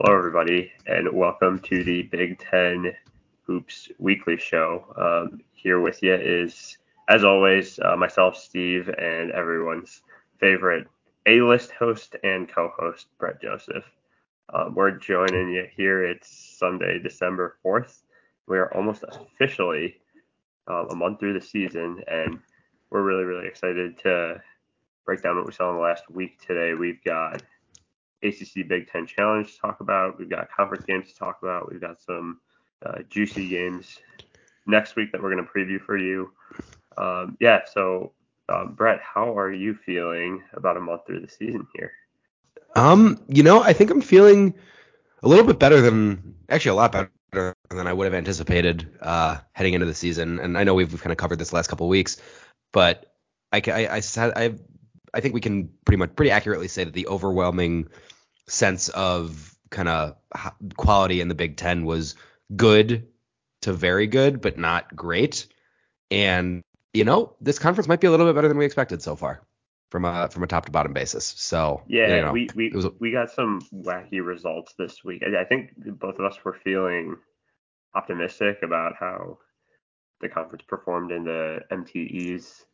Hello, everybody, and welcome to the Big Ten Hoops Weekly Show. Here with you is, as always, myself, Steve, and everyone's favorite A-list host and co-host, Brett Joseph. We're joining you here. It's Sunday, December 4th. We are almost officially a month through the season, and we're really, really excited to break down what we saw in the last week today. We've got ACC Big Ten Challenge to talk about. We've got conference games to talk about. We've got some juicy games next week that we're going to preview for you. Brett, how are you feeling about a month through the season here? I think I'm feeling a little bit better than, actually a lot better than I would have anticipated heading into the season. And I know we've kind of covered this last couple of weeks, but I think we can pretty accurately say that the overwhelming sense of kind of quality in the Big Ten was good to very good, but not great. And, this conference might be a little bit better than we expected so far from a top to bottom basis. So, yeah, we got some wacky results this week. I think both of us were feeling optimistic about how the conference performed in the MTEs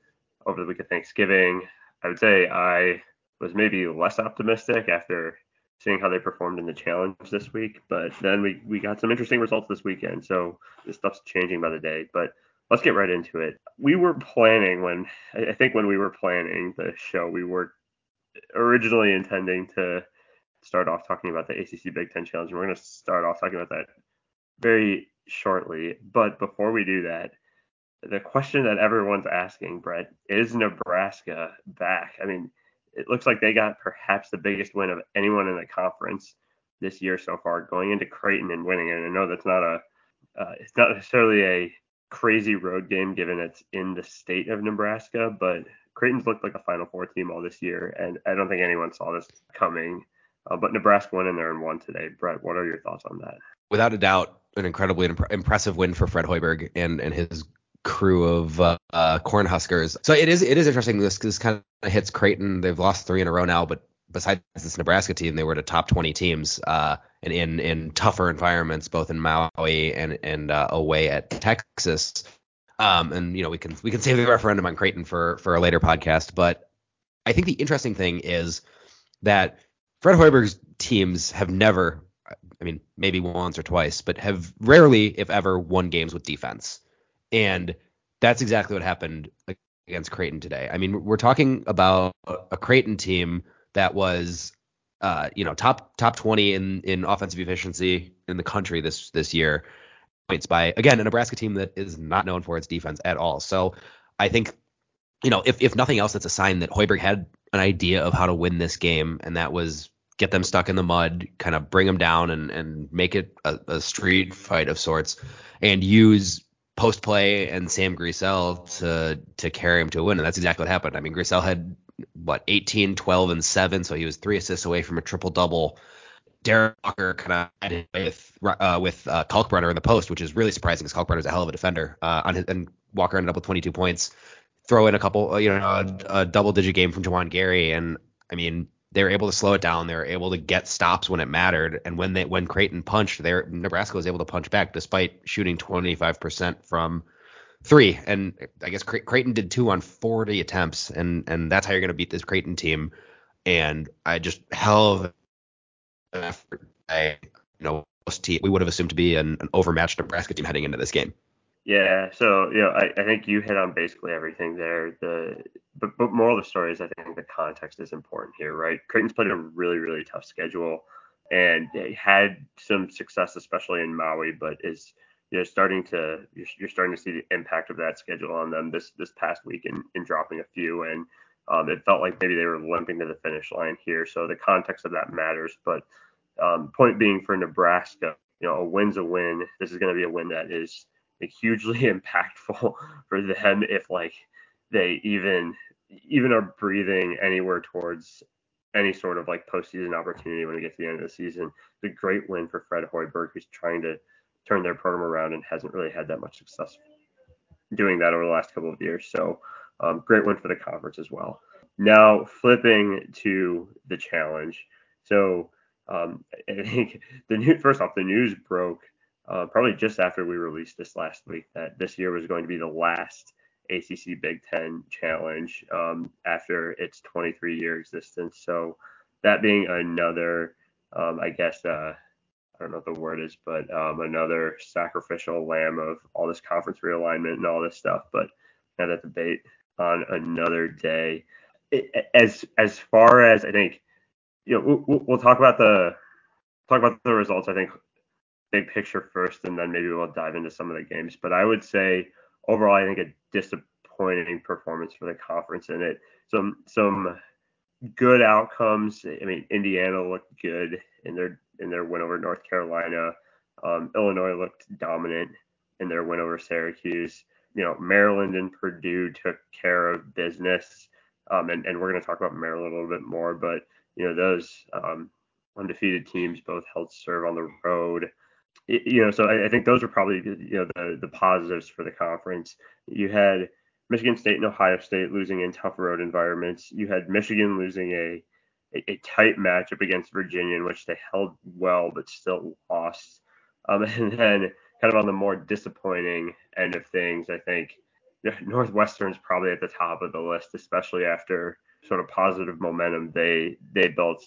over the week of Thanksgiving. I would say I was maybe less optimistic after seeing how they performed in the challenge this week, but then we got some interesting results this weekend, so this stuff's changing by the day, but let's get right into it. We were planning when we were planning the show, we were originally intending to start off talking about the ACC Big Ten Challenge, and we're going to start off talking about that very shortly, but before we do that, the question that everyone's asking, Brett, is Nebraska back? I mean, it looks like they got perhaps the biggest win of anyone in the conference this year so far, going into Creighton and winning. And I know that's not it's not necessarily a crazy road game given it's in the state of Nebraska, but Creighton's looked like a Final Four team all this year, and I don't think anyone saw this coming. But Nebraska went in there and won today. Brett, what are your thoughts on that? Without a doubt, an incredibly impressive win for Fred Hoiberg and his crew of Cornhuskers. So it is interesting. This kind of hits Creighton. They've lost three in a row now, but besides this Nebraska team, they were the top 20 teams and in tougher environments, both in Maui and away at Texas. We can save the referendum on Creighton for a later podcast. But I think the interesting thing is that Fred Hoiberg's teams have never, maybe once or twice, but have rarely, if ever, won games with defense. And that's exactly what happened against Creighton today. I mean, we're talking about a Creighton team that was, top 20 in offensive efficiency in the country this year. Points by, again, a Nebraska team that is not known for its defense at all. So I think, if nothing else, that's a sign that Hoiberg had an idea of how to win this game, and that was get them stuck in the mud, kind of bring them down and make it a street fight of sorts, and use post play and Sam Griesel to carry him to a win. And that's exactly what happened. I mean, Griesel had 18, 12 and 7. So he was 3 assists away from a triple double. Derek Walker kind of with Kalkbrenner in the post, which is really surprising because Kalkbrenner's a hell of a defender and Walker ended up with 22 points, throw in a couple, a double digit game from Juwan Gary. And they were able to slow it down. They were able to get stops when it mattered. And when Creighton punched, Nebraska was able to punch back despite shooting 25% from three. And I guess Creighton did 2 on 40 attempts. And that's how you're going to beat this Creighton team. And I just hell of an effort. We would have assumed to be an overmatched Nebraska team heading into this game. Yeah. So, I think you hit on basically everything there. But moral of the story is I think the context is important here, right? Creighton's played a really, really tough schedule and they had some success, especially in Maui, but is, you're starting to see the impact of that schedule on them this past week in dropping a few. And it felt like maybe they were limping to the finish line here. So the context of that matters. But point being for Nebraska, a win's a win. This is going to be a win that is hugely impactful for them if they even are breathing anywhere towards any sort of postseason opportunity when we get to the end of the season. It's a great win for Fred Hoiberg, who's trying to turn their program around and hasn't really had that much success doing that over the last couple of years. So great win for the conference as well. Now flipping to the challenge. So I think the new, first off, the news broke probably just after we released this last week that this year was going to be the last ACC Big Ten Challenge after its 23-year existence. So that being another, I guess, I don't know what the word is, but another sacrificial lamb of all this conference realignment and all this stuff. But now that debate on another day. As far as I think, you know, we'll talk about the results. I think big picture first, and then maybe we'll dive into some of the games. But I would say overall, I think a disappointing performance for the conference in it. Some good outcomes. I mean, Indiana looked good in their win over North Carolina. Illinois looked dominant in their win over Syracuse. You know, Maryland and Purdue took care of business. And we're going to talk about Maryland a little bit more, but, you know, those undefeated teams both held serve on the road. You know, so I think those are probably, you know, the positives for the conference. You had Michigan State and Ohio State losing in tough road environments. You had Michigan losing a tight matchup against Virginia, in which they held well but still lost. And then kind of on the more disappointing end of things, I think Northwestern's probably at the top of the list, especially after sort of positive momentum they built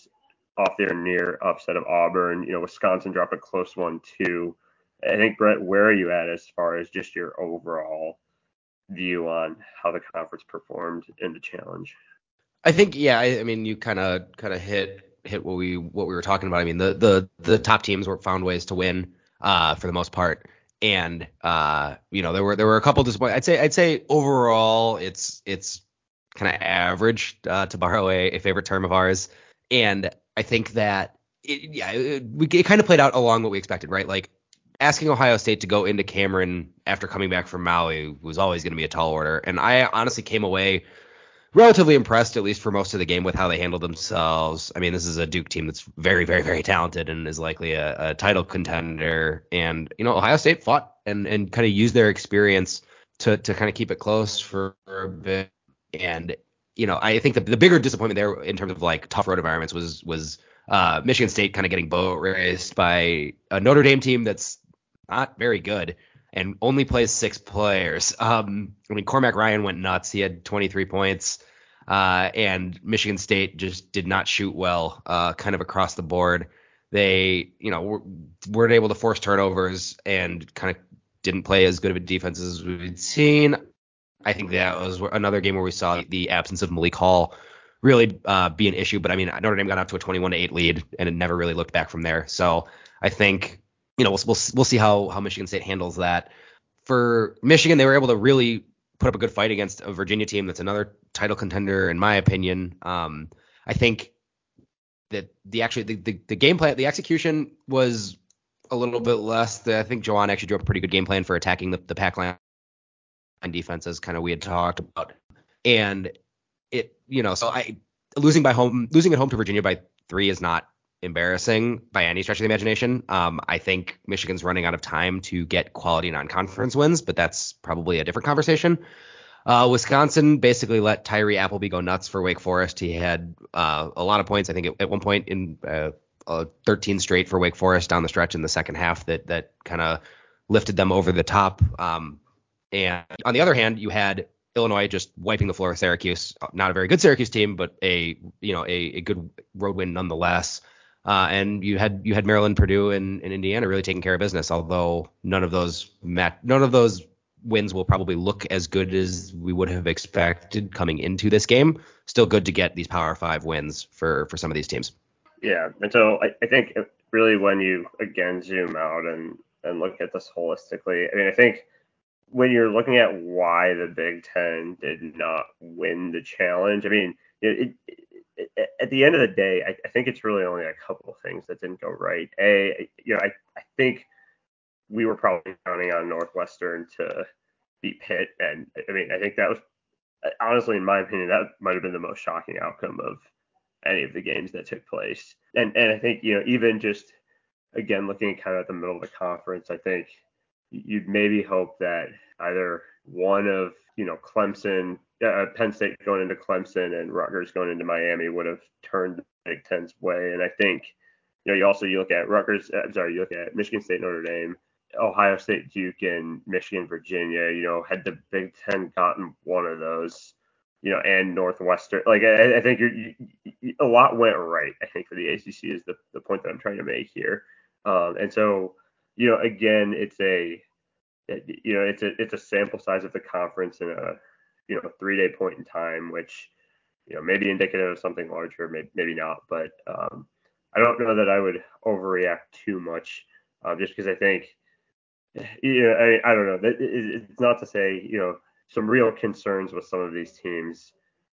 off their near upset of Auburn. You know, Wisconsin dropped a close one too. I think, Brett, where are you at as far as just your overall view on how the conference performed in the challenge? I think, yeah, I mean, you kind of hit what we were talking about. I mean, the top teams found ways to win for the most part. And, you know, there were a couple disappointments. I'd say overall it's kind of average, to borrow a favorite term of ours. And I think that it kind of played out along what we expected, right? Like asking Ohio State to go into Cameron after coming back from Maui was always going to be a tall order. And I honestly came away relatively impressed, at least for most of the game, with how they handled themselves. I mean, this is a Duke team that's very, very, very talented and is likely a title contender. And, you know, Ohio State fought and kind of used their experience to kind of keep it close for a bit. And, you know, I think the bigger disappointment there in terms of like tough road environments was Michigan State kind of getting boat raced by a Notre Dame team that's not very good and only plays six players. I mean, Cormac Ryan went nuts. He had 23 points. And Michigan State just did not shoot well, kind of across the board. They, you know, weren't able to force turnovers and kind of didn't play as good of a defense as we've seen. I think that was another game where we saw the absence of Malik Hall really be an issue. But, I mean, Notre Dame got up to a 21-8 lead and it never really looked back from there. So I think, you know, we'll see how Michigan State handles that. For Michigan, they were able to really put up a good fight against a Virginia team that's another title contender, in my opinion. I think that the game plan, the execution was a little bit less. I think Juwan actually drew up a pretty good game plan for attacking the pack line defense, as kind of we had talked about. And it, you know, so losing at home to Virginia by 3 is not embarrassing by any stretch of the imagination. I think Michigan's running out of time to get quality non-conference wins, but that's probably a different conversation. Wisconsin basically let Tyree Appleby go nuts for Wake Forest. He had a lot of points. I think at one point in 13 straight for Wake Forest down the stretch in the second half that kind of lifted them over the top. And on the other hand, you had Illinois just wiping the floor with Syracuse. Not a very good Syracuse team, but a good road win nonetheless. And you had Maryland, Purdue, and Indiana really taking care of business. Although none of those wins will probably look as good as we would have expected coming into this game. Still good to get these Power 5 wins for some of these teams. Yeah, and so I think really when you again zoom out and look at this holistically, I mean, I think when you're looking at why the Big Ten did not win the challenge, I mean, at the end of the day, I think it's really only a couple of things that didn't go right. You know, I think we were probably counting on Northwestern to beat Pitt. And I mean, I think that was, honestly, in my opinion, that might have been the most shocking outcome of any of the games that took place. And I think, you know, even just, again, looking kind of at the middle of the conference, I think you'd maybe hope that either one of, you know, Clemson, Penn State going into Clemson and Rutgers going into Miami would have turned the Big Ten's way. And I think, You know, you look at you look at Michigan State, Notre Dame, Ohio State, Duke, and Michigan, Virginia. You know, had the Big Ten gotten one of those, you know, and Northwestern. Like, I think a lot went right, I think, for the ACC is the point that I'm trying to make here. And so, you know, again, it's a sample size of the conference in a, you know, 3-day point in time, which, you know, maybe indicative of something larger, maybe not. But I don't know that I would overreact too much, just because I think, you know, I don't know. It's not to say, you know, some real concerns with some of these teams,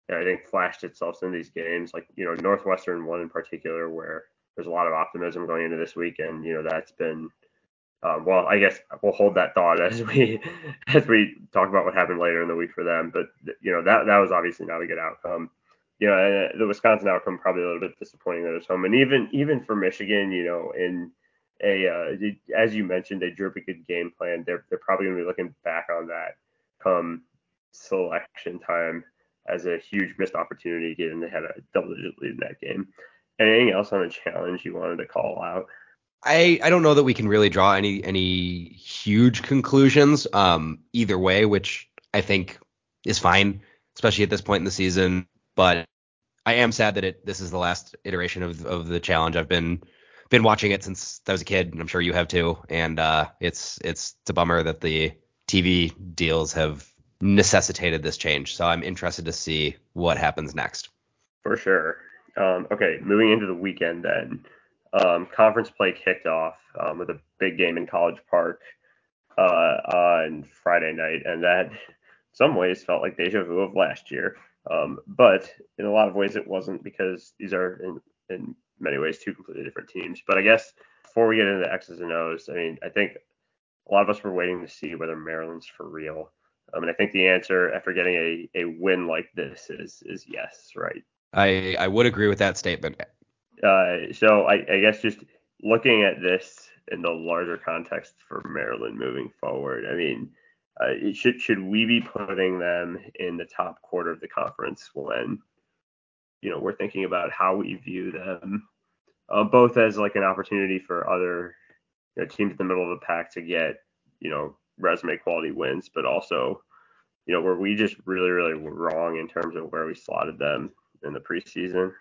you know, I think flashed itself in these games, like, you know, Northwestern one in particular, where there's a lot of optimism going into this weekend. You know, that's been, well, I guess we'll hold that thought as we talk about what happened later in the week for them. But, you know, that was obviously not a good outcome. You know, the Wisconsin outcome probably a little bit disappointing that it's home. And even for Michigan, you know, in a as you mentioned, they drew up a good game plan. They're probably going to be looking back on that come selection time as a huge missed opportunity, given they had a double-digit lead in that game. Anything else on the challenge you wanted to call out? I don't know that we can really draw any huge conclusions either way, which I think is fine, especially at this point in the season. But I am sad that this is the last iteration of the challenge. I've been watching it since I was a kid, and I'm sure you have too. And it's a bummer that the TV deals have necessitated this change. So I'm interested to see what happens next. For sure. Okay, moving into the weekend then. Conference play kicked off with a big game in College Park on Friday night, and that in some ways felt like deja vu of last year. But in a lot of ways it wasn't, because these are in many ways two completely different teams. But I guess before we get into the X's and O's, I mean, I think a lot of us were waiting to see whether Maryland's for real. And I think the answer after getting a win like this is yes, right? I would agree with that statement. So I guess just looking at this in the larger context for Maryland moving forward, I mean, should we be putting them in the top quarter of the conference when, you know, we're thinking about how we view them, both as like an opportunity for other, you know, teams in the middle of the pack to get, you know, resume quality wins, but also, you know, were we just really, really wrong in terms of where we slotted them in the preseason?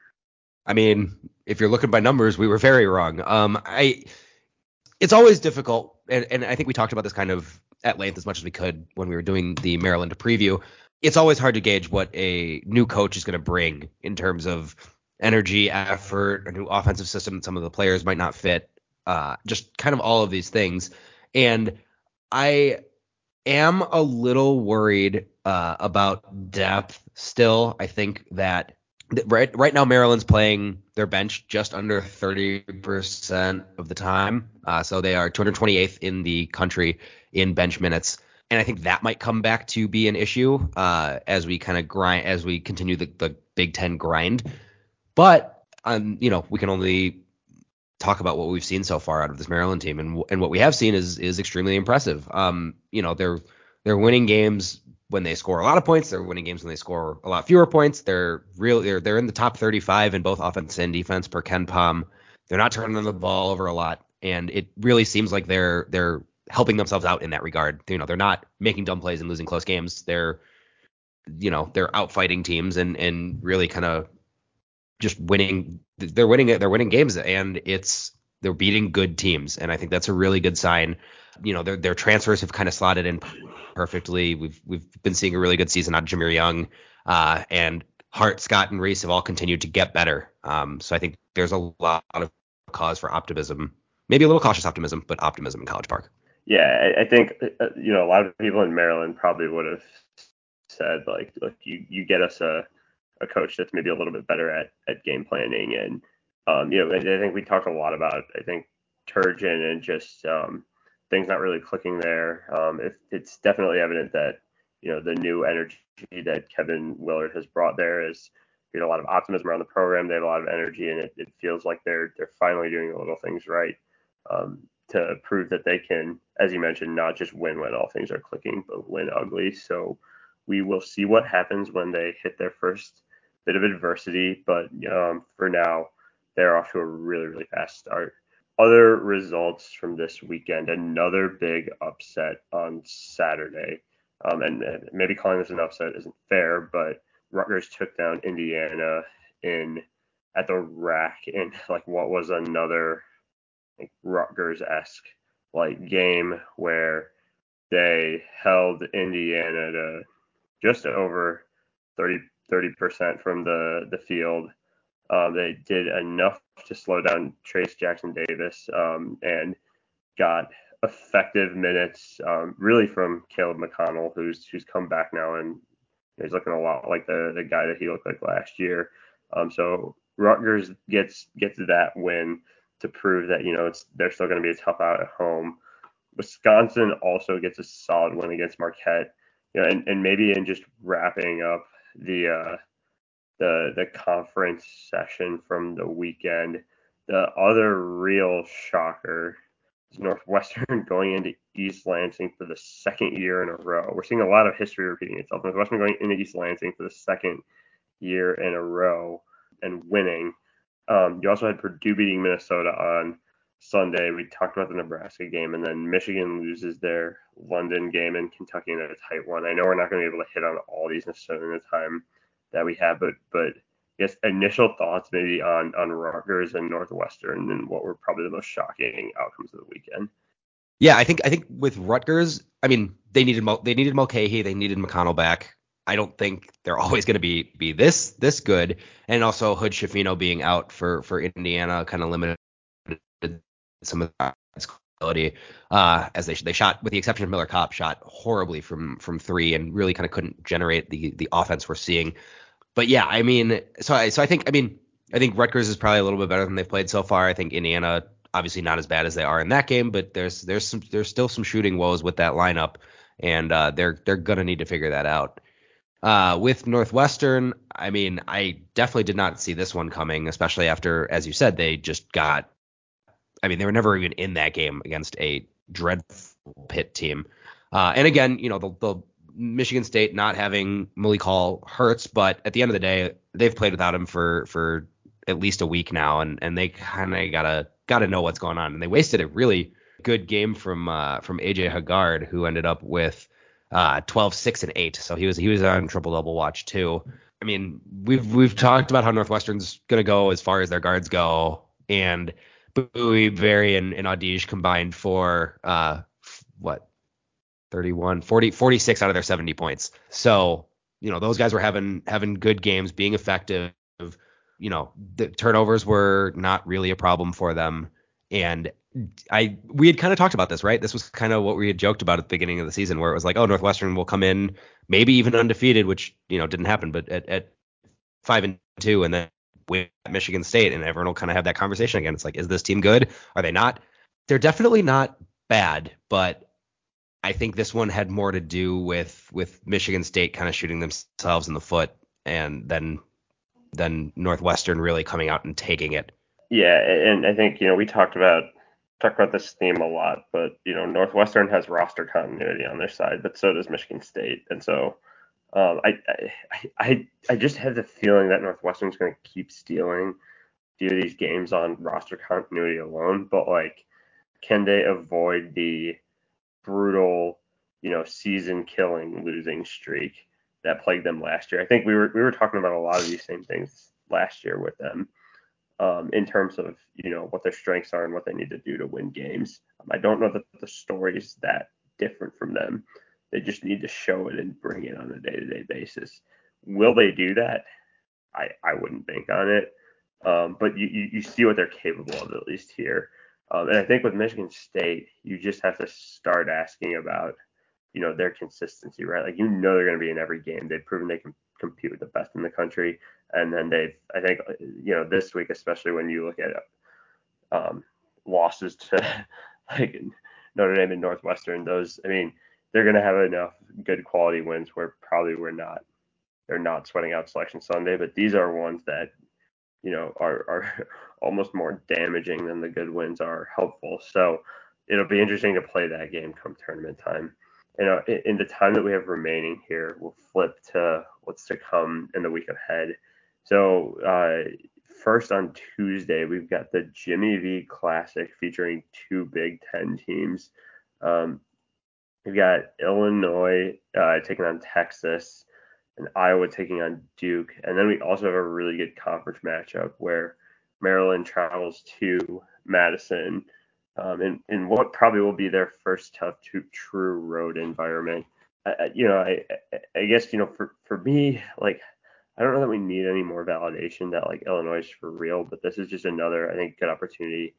I mean, if you're looking by numbers, we were very wrong. It's always difficult, and I think we talked about this kind of at length as much as we could when we were doing the Maryland preview. It's always hard to gauge what a new coach is going to bring in terms of energy, effort, a new offensive system that some of the players might not fit, just kind of all of these things. And I am a little worried about depth still. I think that right now, Maryland's playing their bench just under 30% of the time. So they are 228th in the country in bench minutes. And I think that might come back to be an issue as we continue the Big Ten grind. But, you know, we can only talk about what we've seen so far out of this Maryland team. And what we have seen is extremely impressive. You know, they're winning games when they score a lot of points. They're winning games when they score a lot fewer points. They're in the top 35 in both offense and defense per KenPom. They're not turning the ball over a lot, and it really seems like they're helping themselves out in that regard. You know, they're not making dumb plays and losing close games. They're, you know, they're out fighting teams and really kind of just winning. They're winning games, and they're beating good teams, and I think that's a really good sign. You know, their transfers have kind of slotted in perfectly. We've been seeing a really good season out of Jameer Young, and Hart, Scott, and Reese have all continued to get better. So I think there's a lot of cause for optimism, maybe a little cautious optimism, but optimism in College Park. Yeah, I think, you know, a lot of people in Maryland probably would have said, like, look, you get us a coach that's maybe a little bit better at game planning. And, you know, I think we talked a lot about, I think, Turgeon and just things not really clicking there. It's definitely evident that, you know, the new energy that Kevin Willard has brought there is, you know, a lot of optimism around the program. They have a lot of energy, and it feels like they're finally doing the little things right to prove that they can, as you mentioned, not just win when all things are clicking, but win ugly. So we will see what happens when they hit their first bit of adversity. But for now, they're off to a really, really fast start. Other results from this weekend, another big upset on Saturday. And maybe calling this an upset isn't fair, but Rutgers took down Indiana at the rack in like what was another like Rutgers-esque like game where they held Indiana to just over 30% from the field. They did enough to slow down Trace Jackson Davis and got effective minutes really from Caleb McConnell, who's come back now and he's looking a lot like the guy that he looked like last year. So Rutgers gets that win to prove that, you know, they're still going to be a tough out at home. Wisconsin also gets a solid win against Marquette. You know, and maybe in just wrapping up the conference session from the weekend, the other real shocker is Northwestern going into East Lansing for the second year in a row. We're seeing a lot of history repeating itself. Northwestern going into East Lansing for the second year in a row and winning. You also had Purdue beating Minnesota on Sunday. We talked about the Nebraska game, and then Michigan loses their London game and Kentucky in a tight one. I know we're not going to be able to hit on all these necessarily in the time that we have, but yes, initial thoughts maybe on Rutgers and Northwestern and what were probably the most shocking outcomes of the weekend. Yeah, I think with Rutgers, I mean, they needed Mulcahy, they needed McConnell back. I don't think they're always going to be this good, and also Hood-Schifino being out for Indiana kind of limited some of that quality as they shot, with the exception of Miller Kopp, shot horribly from three and really kind of couldn't generate the offense we're seeing. But yeah, I mean, I think Rutgers is probably a little bit better than they've played so far. I think Indiana obviously not as bad as they are in that game, but there's still some shooting woes with that lineup, and they're gonna need to figure that out. With Northwestern, I mean, I definitely did not see this one coming, especially after, as you said, they just got. I mean, they were never even in that game against a dreadful Pitt team. And again, you know, the Michigan State not having Malik Hall hurts, but at the end of the day, they've played without him for at least a week now, and they kind of gotta know what's going on. And they wasted a really good game from A.J. Hoggard, who ended up with 12, 6, and 8. So he was on triple-double watch too. I mean, we've talked about how Northwestern's gonna go as far as their guards go, and Bowie Berry and Audige combined for 46 out of their 70 points. So, you know, those guys were having good games, being effective. You know, the turnovers were not really a problem for them. And we had kind of talked about this, right? This was kind of what we had joked about at the beginning of the season, where it was like, oh, Northwestern will come in maybe even undefeated, which, you know, didn't happen, but at 5-2 and then with Michigan State, and everyone will kind of have that conversation again. It's like, is this team good? Are they not? They're definitely not bad, but I think this one had more to do with Michigan State kind of shooting themselves in the foot, and then Northwestern really coming out and taking it. Yeah, and I think, you know, we talked about this theme a lot, but, you know, Northwestern has roster continuity on their side, but so does Michigan State, and so. I just have the feeling that Northwestern's going to keep stealing a few of these games on roster continuity alone, but, like, can they avoid the brutal, you know, season-killing losing streak that plagued them last year? I think we were talking about a lot of these same things last year with them in terms of, you know, what their strengths are and what they need to do to win games. I don't know that the story is that different from them. They just need to show it and bring it on a day-to-day basis. Will they do that? I wouldn't bank on it. But you see what they're capable of, at least here. And I think with Michigan State, you just have to start asking about, you know, their consistency, right? Like, you know, they're going to be in every game. They've proven they can compete with the best in the country. And then I think, you know, this week, especially when you look at losses to, like, Notre Dame and Northwestern, those, I mean, they're going to have enough good quality wins where probably they're not sweating out Selection Sunday, but these are ones that, you know, are almost more damaging than the good wins are helpful. So it'll be interesting to play that game come tournament time. You know, in the time that we have remaining here, we'll flip to what's to come in the week ahead. So First on Tuesday, we've got the Jimmy V Classic featuring two Big Ten teams. We've got Illinois taking on Texas and Iowa taking on Duke. And then we also have a really good conference matchup where Maryland travels to Madison in what probably will be their first tough to true road environment. I guess, for me, like, I don't know that we need any more validation that, like, Illinois is for real, but this is just another, I think, good opportunity,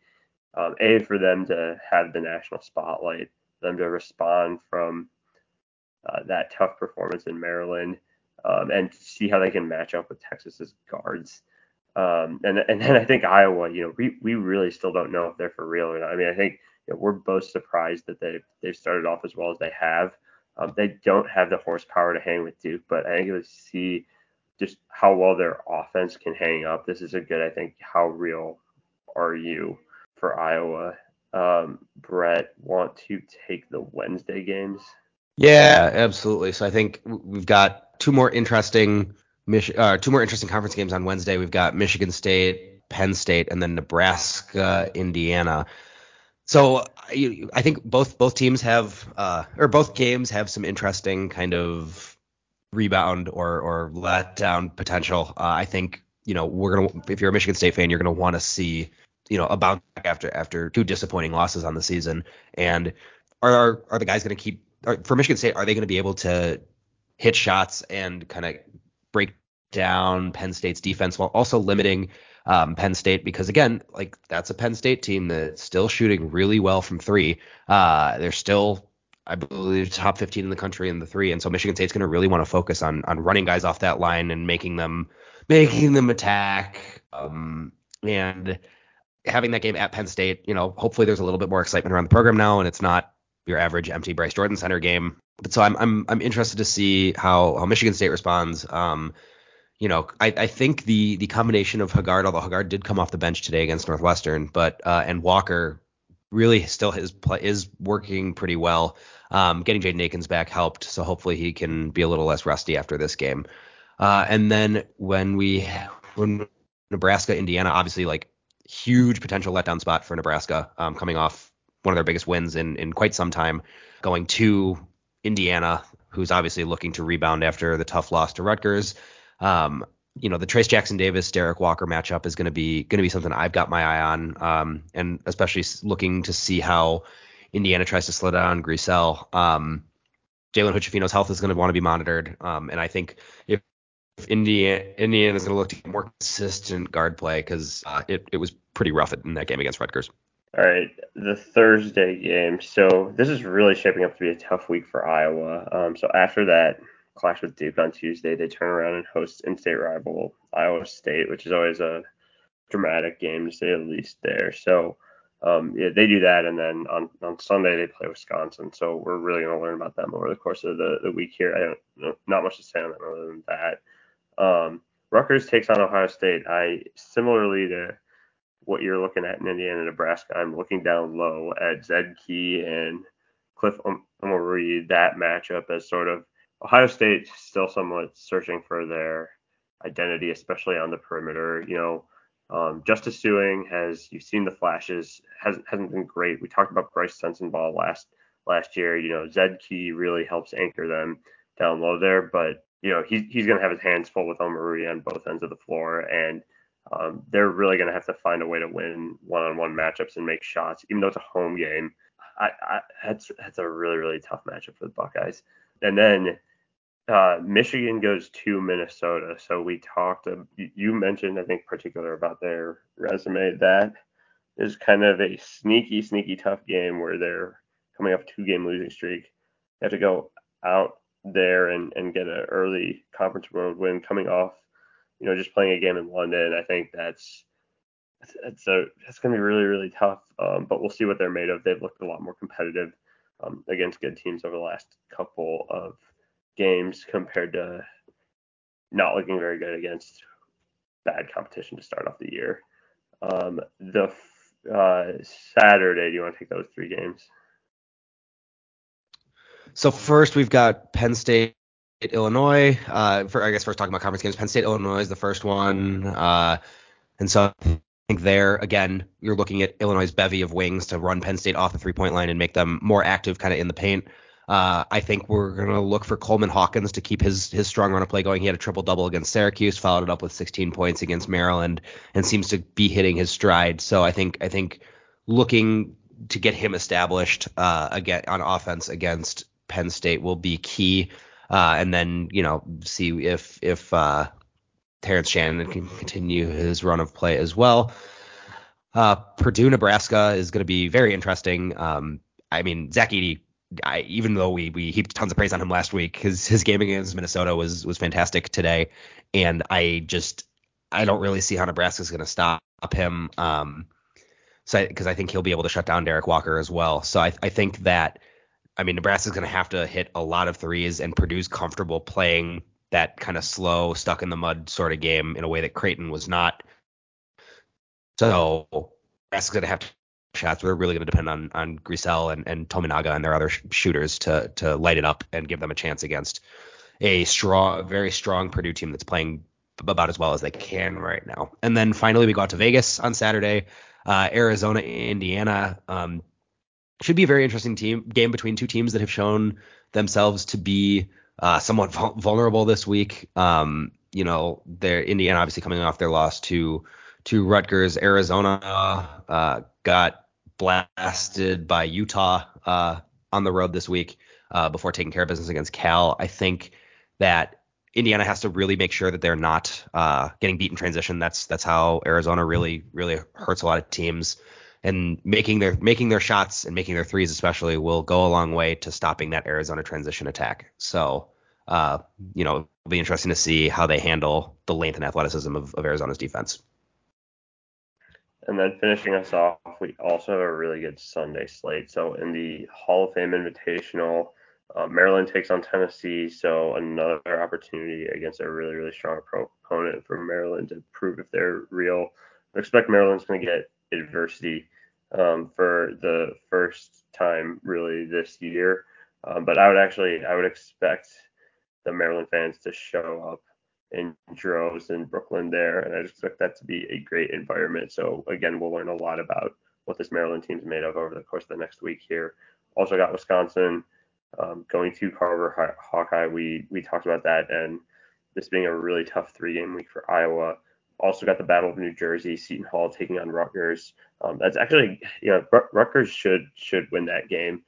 for them to have the national spotlight, them to respond from that tough performance in Maryland, and see how they can match up with Texas's guards. And then I think Iowa, we really still don't know if they're for real or not. I mean, I think we're both surprised that they've started off as well as they have. They don't have the horsepower to hang with Duke, but I think you'll see just how well their offense can hang up. This is a good, I think, how real are you for Iowa? Brett, want to take the Wednesday games? Yeah, absolutely. So I think we've got two more interesting conference games on Wednesday. We've got Michigan State, Penn State, and then Nebraska, Indiana. So I think both teams have, or both games have some interesting kind of rebound or letdown potential. I think if you're a Michigan State fan, you're gonna want to see a bounce back after two disappointing losses on the season. And are the guys gonna for Michigan State? Are they gonna be able to hit shots and kind of break down Penn State's defense while also limiting Penn State, because again, like, that's a Penn State team that's still shooting really well from three. They're still, I believe, top 15 in the country in the three, and so Michigan State's going to really want to focus on running guys off that line and making them attack. And having that game at Penn State, hopefully there's a little bit more excitement around the program now, and it's not your average empty Bryce Jordan Center game. But so I'm interested to see how Michigan State responds. I think the combination of Hoggard, although Hoggard did come off the bench today against Northwestern, but and Walker really still is working pretty well. Getting Jaden Akins back helped, so hopefully he can be a little less rusty after this game. And then when Nebraska, Indiana, obviously, like, huge potential letdown spot for Nebraska, coming off one of their biggest wins in quite some time, going to Indiana, who's obviously looking to rebound after the tough loss to Rutgers. The Trace Jackson Davis, Derek Walker matchup is going to be something I've got my eye on, and especially looking to see how Indiana tries to slow down Griesel. Jalen Hood-Schifino's health is going to want to be monitored, and I think if Indiana is going to look to get more consistent guard play, because it was pretty rough in that game against Rutgers. All right, the Thursday game. So this is really shaping up to be a tough week for Iowa. So after that clash with Duke on Tuesday, they turn around and host in-state rival Iowa State, which is always a dramatic game, to say the least there. So they do that, and then on Sunday they play Wisconsin. So we're really going to learn about them over the course of the week here. I don't know, not much to say on them other than that. Rutgers takes on Ohio State. Similarly to what you're looking at in Indiana, Nebraska, I'm looking down low at Zed Key and Cliff Omoruyi, that matchup as sort of Ohio State still somewhat searching for their identity, especially on the perimeter. Justice Sueing you've seen the flashes, hasn't been great. We talked about Brice Sensabaugh last year. Zed Key really helps anchor them down low there, but he's going to have his hands full with Omoruyi on both ends of the floor, and they're really going to have to find a way to win one-on-one matchups and make shots, even though it's a home game. That's a really, really tough matchup for the Buckeyes. And then Michigan goes to Minnesota. So we talked, you mentioned, I think, particular about their resume. That is kind of a sneaky, sneaky tough game where they're coming off a 2-game losing streak. They have to go out there and get an early conference road win, coming off, just playing a game in London. I think that's going to be really, really tough. But we'll see what they're made of. They've looked a lot more competitive against good teams over the last couple of games, compared to not looking very good against bad competition to start off the year. Saturday, do you want to take those three games? So first, we've got Penn State, Illinois. First talking about conference games, Penn State, Illinois is the first one. And so I think there, again, you're looking at Illinois' bevy of wings to run Penn State off the three-point line and make them more active kind of in the paint. I think we're going to look for Coleman Hawkins to keep his strong run of play going. He had a triple-double against Syracuse, followed it up with 16 points against Maryland, and seems to be hitting his stride. So I think looking to get him established again on offense against Penn State will be key. And then, you know, see if Terrence Shannon can continue his run of play as well. Purdue, Nebraska is going to be very interesting. I mean, Zach Eady, even though we heaped tons of praise on him last week, his game against Minnesota was fantastic today. And I don't really see how Nebraska's going to stop him. So because I think he'll be able to shut down Derek Walker as well. So I think that, I mean, Nebraska's going to have to hit a lot of threes, and Purdue's comfortable playing that kind of slow, stuck in the mud sort of game in a way that Creighton was not. So Nebraska's going to have to shots. We're really going to depend on Griesel and Tominaga and their other shooters to light it up and give them a chance against a strong, very strong Purdue team that's playing about as well as they can right now. And then finally, we go out to Vegas on Saturday. Arizona, Indiana. Should be a very interesting game between two teams that have shown themselves to be somewhat vulnerable this week. You know, Indiana obviously coming off their loss to Rutgers. Arizona got blasted by Utah on the road this week before taking care of business against Cal. I think that Indiana has to really make sure that they're not getting beat in transition. That's how Arizona really, really hurts a lot of teams. And making their shots and making their threes especially will go a long way to stopping that Arizona transition attack. So, you know, it'll be interesting to see how they handle the length and athleticism of Arizona's defense. And then finishing us off, we also have a really good Sunday slate. So in the Hall of Fame Invitational, Maryland takes on Tennessee. So another opportunity against a really, really strong opponent for Maryland to prove if they're real. I expect Maryland's going to get adversity for the first time really this year. But I would expect the Maryland fans to show up in droves in Brooklyn there. And I just expect that to be a great environment. So again, we'll learn a lot about what this Maryland team's made of over the course of the next week here. Also got Wisconsin going to Carver Hawkeye. We talked about that and this being a really tough three-game week for Iowa. Also got the Battle of New Jersey, Seton Hall taking on Rutgers. That's actually, you know, Rutgers should win that game,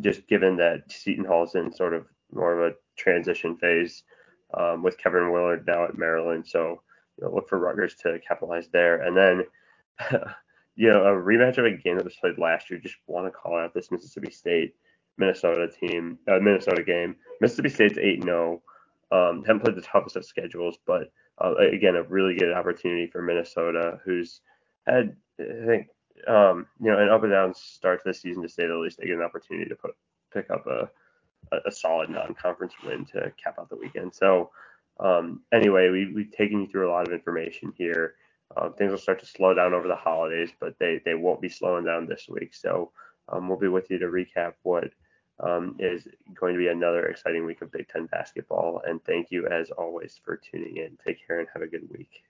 just given that Seton Hall's in sort of more of a transition phase with Kevin Willard now at Maryland. So, you know, look for Rutgers to capitalize there. And then, you know, a rematch of a game that was played last year. Just want to call out this Mississippi State Minnesota game. Mississippi State's 8-0. Haven't played the toughest of schedules, but again, a really good opportunity for Minnesota, who's had, I think, you know, an up and down start this season to say the least. They get an opportunity to pick up a solid non-conference win to cap out the weekend. So anyway, we've taken you through a lot of information here. Things will start to slow down over the holidays, but they won't be slowing down this week. So we'll be with you to recap what is going to be another exciting week of Big Ten basketball. And thank you, as always, for tuning in. Take care and have a good week.